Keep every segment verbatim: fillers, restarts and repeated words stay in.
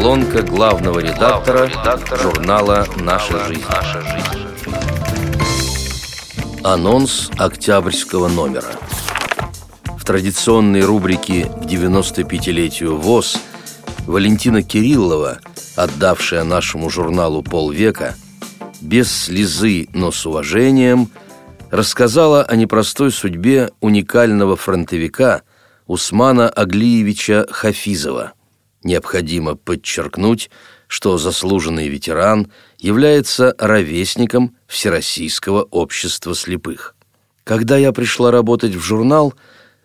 Колонка главного редактора, редактора журнала «Наша жизнь». «Наша жизнь». Анонс октябрьского номера. В традиционной рубрике к девяносто пятилетию ВОС Валентина Кириллова, отдавшая нашему журналу полвека, без слезы, но с уважением, рассказала о непростой судьбе уникального фронтовика Усмана Аглиевича Хафизова. Необходимо подчеркнуть, что заслуженный ветеран является ровесником Всероссийского общества слепых. Когда я пришла работать в журнал,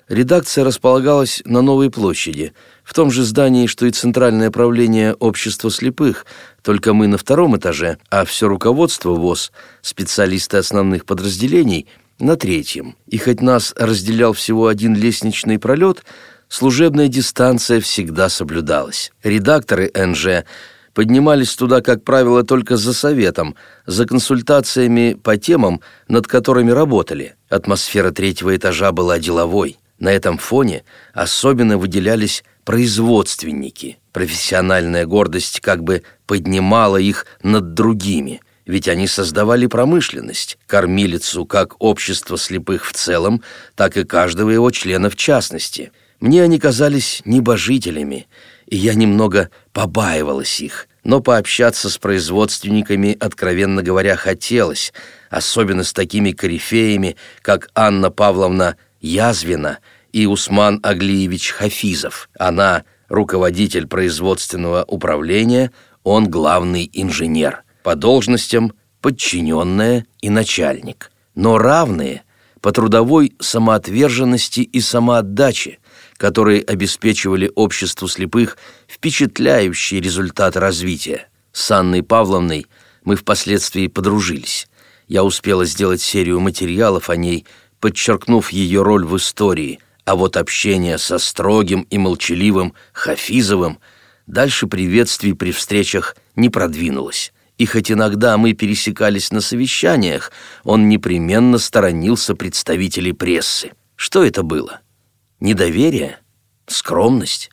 редакция располагалась на Новой площади, в том же здании, что и Центральное правление общества слепых, только мы на втором этаже, а все руководство ВОС, специалисты основных подразделений, на третьем. И хоть нас разделял всего один лестничный пролет, служебная дистанция всегда соблюдалась. Редакторы эн жэ поднимались туда, как правило, только за советом, за консультациями по темам, над которыми работали. Атмосфера третьего этажа была деловой. На этом фоне особенно выделялись производственники. Профессиональная гордость как бы поднимала их над другими, ведь они создавали промышленность, кормилицу как общества слепых в целом, так и каждого его члена в частности. Мне они казались небожителями, и я немного побаивалась их, но пообщаться с производственниками, откровенно говоря, хотелось, особенно с такими корифеями, как Анна Павловна Язвина и Усман Аглиевич Хафизов. Она руководитель производственного управления, он главный инженер. По должностям подчиненная и начальник, но равные по трудовой самоотверженности и самоотдаче, которые обеспечивали обществу слепых впечатляющий результат развития. С Анной Павловной мы впоследствии подружились. Я успела сделать серию материалов о ней, подчеркнув ее роль в истории, а вот общение со строгим и молчаливым Хафизовым дальше приветствий при встречах не продвинулось. И хоть иногда мы пересекались на совещаниях, он непременно сторонился представителей прессы. Что это было? Недоверие? Скромность?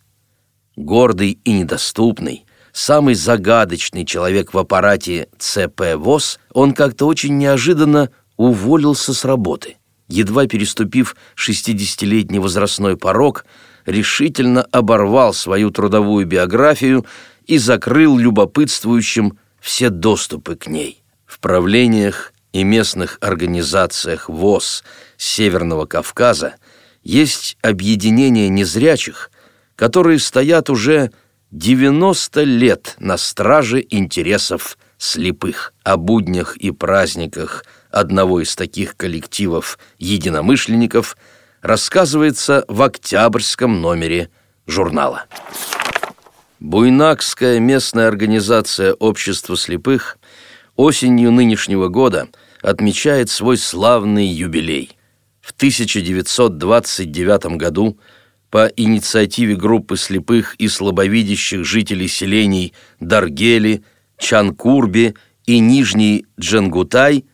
Гордый и недоступный, самый загадочный человек в аппарате цэ пэ ВОС, он как-то очень неожиданно уволился с работы. Едва переступив шестидесятилетний возрастной порог, решительно оборвал свою трудовую биографию и закрыл любопытствующим все доступы к ней. В правлениях и местных организациях ВОС Северного Кавказа есть объединения незрячих, которые стоят уже девяносто лет на страже интересов слепых. О буднях и праздниках одного из таких коллективов единомышленников рассказывается в октябрьском номере журнала. Буйнакская местная организация общества слепых осенью нынешнего года отмечает свой славный юбилей. В тысяча девятьсот двадцать девятом году по инициативе группы слепых и слабовидящих жителей селений Даргели, Чанкурби и Нижний Джангутай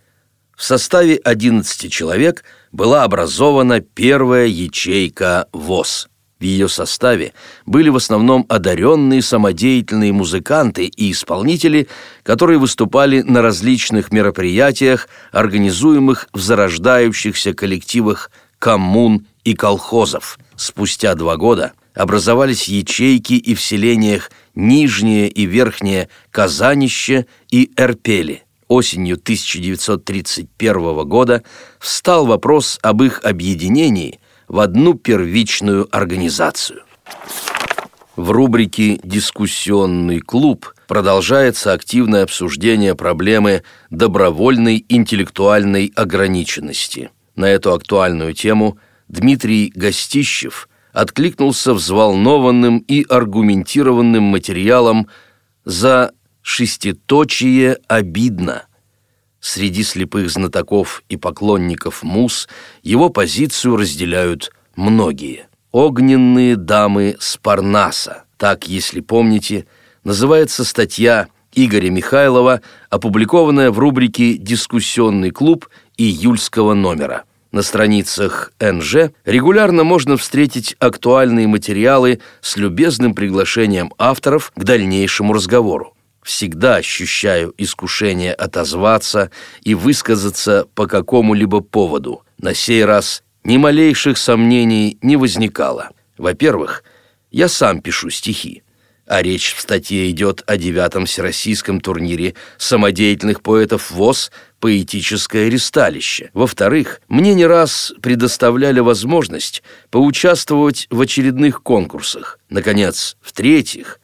в составе одиннадцати человек была образована первая ячейка ВОС. В ее составе были в основном одаренные самодеятельные музыканты и исполнители, которые выступали на различных мероприятиях, организуемых в зарождающихся коллективах коммун и колхозов. Спустя два года образовались ячейки и в селениях Нижнее и Верхнее Казанище и Эрпели. Осенью тысяча девятьсот тридцать первого года встал вопрос об их объединении в одну первичную организацию. В рубрике «Дискуссионный клуб» продолжается активное обсуждение проблемы добровольной интеллектуальной ограниченности. На эту актуальную тему Дмитрий Гостищев откликнулся взволнованным и аргументированным материалом «За шеститочие обидно!». Среди слепых знатоков и поклонников муз его позицию разделяют многие. «Огненные дамы с Парнаса», так, если помните, называется статья Игоря Михайлова, опубликованная в рубрике «Дискуссионный клуб» июльского номера. На страницах эн жэ регулярно можно встретить актуальные материалы с любезным приглашением авторов к дальнейшему разговору. Всегда ощущаю искушение отозваться и высказаться по какому-либо поводу. На сей раз ни малейших сомнений не возникало. Во-первых, я сам пишу стихи, а речь в статье идет о девятом всероссийском турнире самодеятельных поэтов ВОС «Поэтическое ресталище». Во-вторых, мне не раз предоставляли возможность поучаствовать в очередных конкурсах. Наконец, в-третьих,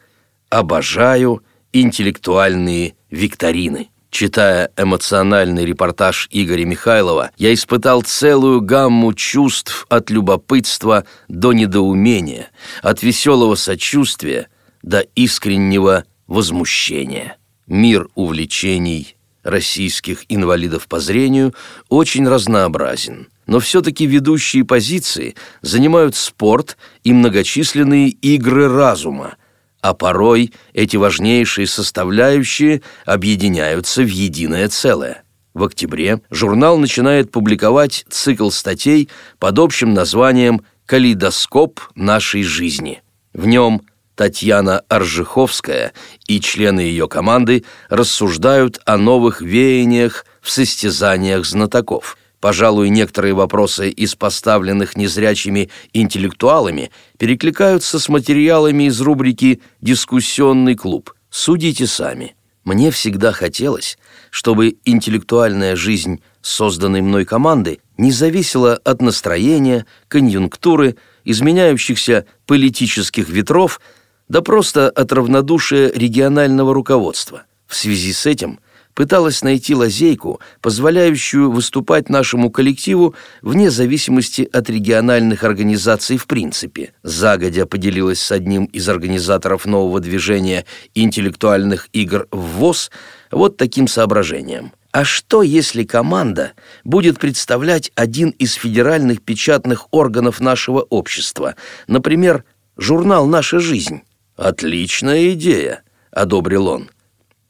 обожаю интеллектуальные викторины. Читая эмоциональный репортаж Игоря Михайлова, я испытал целую гамму чувств от любопытства до недоумения, от веселого сочувствия до искреннего возмущения. Мир увлечений российских инвалидов по зрению очень разнообразен, но все-таки ведущие позиции занимают спорт и многочисленные игры разума, а порой эти важнейшие составляющие объединяются в единое целое. В октябре журнал начинает публиковать цикл статей под общим названием «Калейдоскоп нашей жизни». В нем Татьяна Аржиховская и члены ее команды рассуждают о новых веяниях в состязаниях знатоков. Пожалуй, некоторые вопросы из поставленных незрячими интеллектуалами перекликаются с материалами из рубрики «Дискуссионный клуб». Судите сами. Мне всегда хотелось, чтобы интеллектуальная жизнь созданной мной команды не зависела от настроения, конъюнктуры, изменяющихся политических ветров, да просто от равнодушия регионального руководства. В связи с этим пыталась найти лазейку, позволяющую выступать нашему коллективу вне зависимости от региональных организаций в принципе. Загодя поделилась с одним из организаторов нового движения интеллектуальных игр в ВОС вот таким соображением. А что, если команда будет представлять один из федеральных печатных органов нашего общества, например, журнал «Наша жизнь»? «Отличная идея», — одобрил он.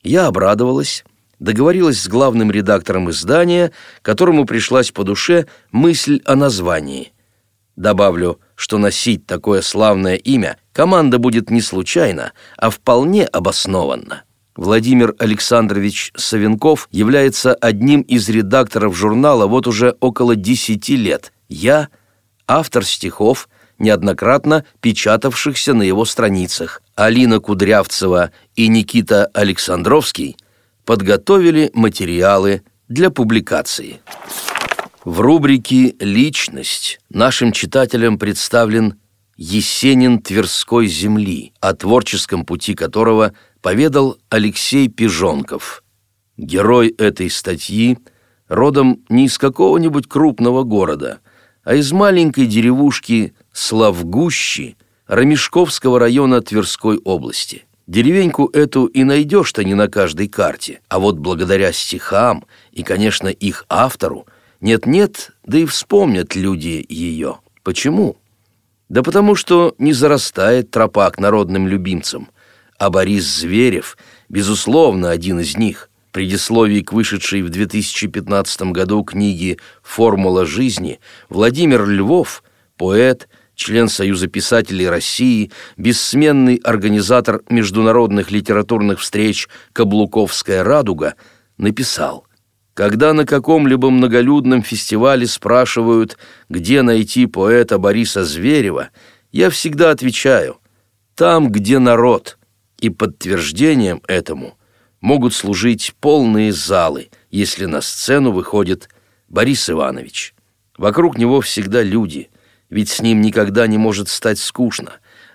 Я обрадовалась, договорилась с главным редактором издания, которому пришлась по душе мысль о названии. Добавлю, что носить такое славное имя команда будет не случайно, а вполне обоснованно. Владимир Александрович Савенков является одним из редакторов журнала вот уже около десяти лет. Я – автор стихов, неоднократно печатавшихся на его страницах. Алина Кудрявцева и Никита Александровский – подготовили материалы для публикации. В рубрике «Личность» нашим читателям представлен Есенин Тверской земли, о творческом пути которого поведал Алексей Пижонков. Герой этой статьи родом не из какого-нибудь крупного города, а из маленькой деревушки Славгущи Рамешковского района Тверской области. Деревеньку эту и найдешь-то не на каждой карте, а вот благодаря стихам и, конечно, их автору, нет-нет, да и вспомнят люди ее. Почему? Да потому что не зарастает тропа к народным любимцам, а Борис Зверев, безусловно, один из них. В предисловии к вышедшей в две тысячи пятнадцатом году книге «Формула жизни» Владимир Львов, поэт, член Союза писателей России, бессменный организатор международных литературных встреч «Каблуковская радуга», написал: «Когда на каком-либо многолюдном фестивале спрашивают, где найти поэта Бориса Зверева, я всегда отвечаю: там, где народ». И подтверждением этому могут служить полные залы, если на сцену выходит Борис Иванович. Вокруг него всегда люди, ведь с ним никогда не может стать скучно,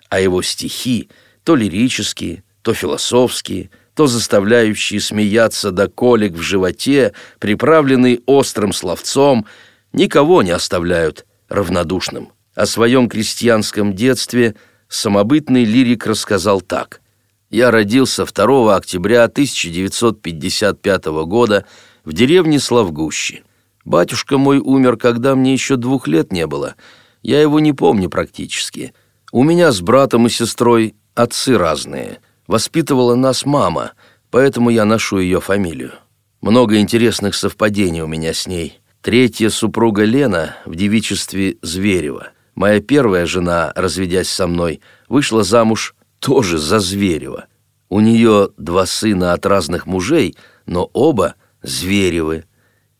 а его стихи, то лирические, то философские, то заставляющие смеяться до колик в животе, приправленные острым словцом, никого не оставляют равнодушным. О своем крестьянском детстве самобытный лирик рассказал так: «Я родился второго октября тысяча девятьсот пятьдесят пятого года в деревне Славгущи. Батюшка мой умер, когда мне еще двух лет не было. Я его не помню практически. У меня с братом и сестрой отцы разные. Воспитывала нас мама, поэтому я ношу ее фамилию. Много интересных совпадений у меня с ней. Третья супруга Лена в девичестве Зверева. Моя первая жена, разведясь со мной, вышла замуж тоже за Зверева. У нее два сына от разных мужей, но оба Зверевы.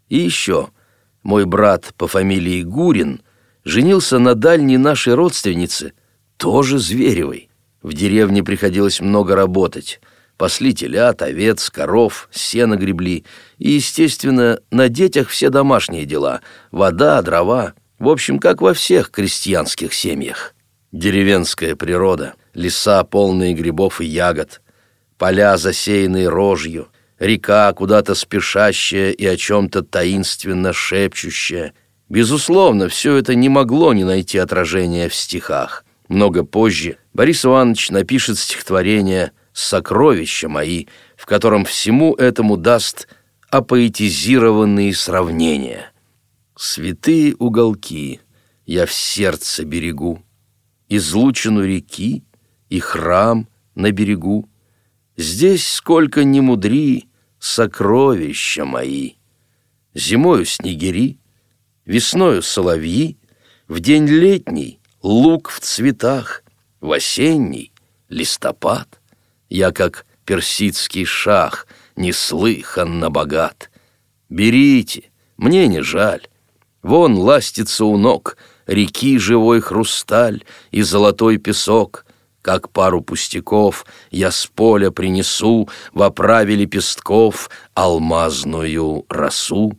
И еще мой брат по фамилии Гурин женился на дальней нашей родственнице, тоже Зверевой. В деревне приходилось много работать. Пасли телят, овец, коров, сено гребли. И, естественно, на детях все домашние дела. Вода, дрова. В общем, как во всех крестьянских семьях. Деревенская природа. Леса, полные грибов и ягод. Поля, засеянные рожью. Река, куда-то спешащая и о чем-то таинственно шепчущая. Безусловно, все это не могло не найти отражения в стихах. Много позже Борис Иванович напишет стихотворение «Сокровища мои», в котором всему этому даст апоэтизированные сравнения. «Святые уголки я в сердце берегу, излучину реки и храм на берегу. Здесь, сколько ни мудри, сокровища мои. Зимою снегири, весною соловьи, в день летний лук в цветах, в осенний листопад. Я, как персидский шах, неслыханно богат. Берите, мне не жаль. Вон ластится у ног реки живой хрусталь и золотой песок. Как пару пустяков я с поля принесу в оправе лепестков алмазную росу.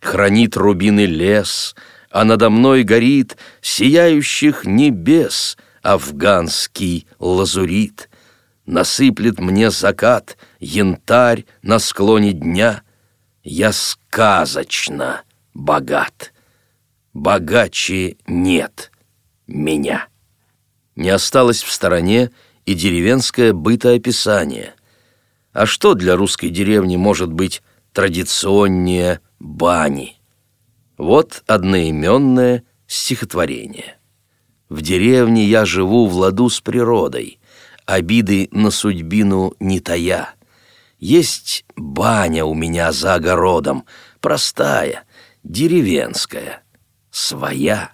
Хранит рубины лес, а надо мной горит сияющих небес афганский лазурит. Насыплет мне закат янтарь на склоне дня. Я сказочно богат. Богаче нет меня». Не осталось в стороне и деревенское бытоописание. А что для русской деревни может быть традиционнее бани? Вот одноименное стихотворение. «В деревне я живу в ладу с природой, обиды на судьбину не тая. Есть баня у меня за огородом, простая, деревенская, своя.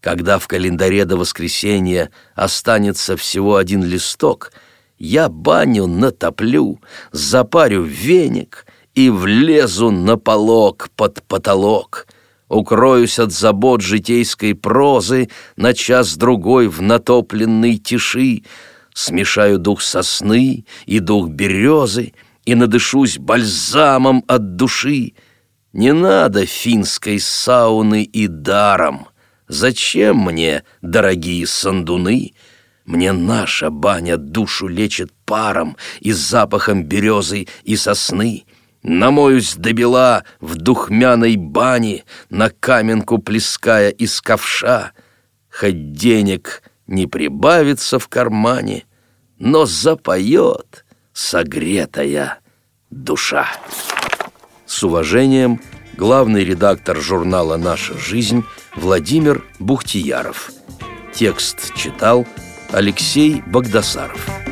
Когда в календаре до воскресенья останется всего один листок, я баню натоплю, запарю веник и влезу на полог под потолок. Укроюсь от забот житейской прозы на час-другой в натопленной тиши. Смешаю дух сосны и дух березы и надышусь бальзамом от души. Не надо финской сауны и даром. Зачем мне, дорогие сандуны? Мне наша баня душу лечит паром и запахом березы и сосны. Намоюсь добела в духмяной бане, на каменку плеская из ковша. Хоть денег не прибавится в кармане, но запоет согретая душа». С уважением, главный редактор журнала «Наша жизнь» Владимир Бухтияров. Текст читал Алексей Багдасаров.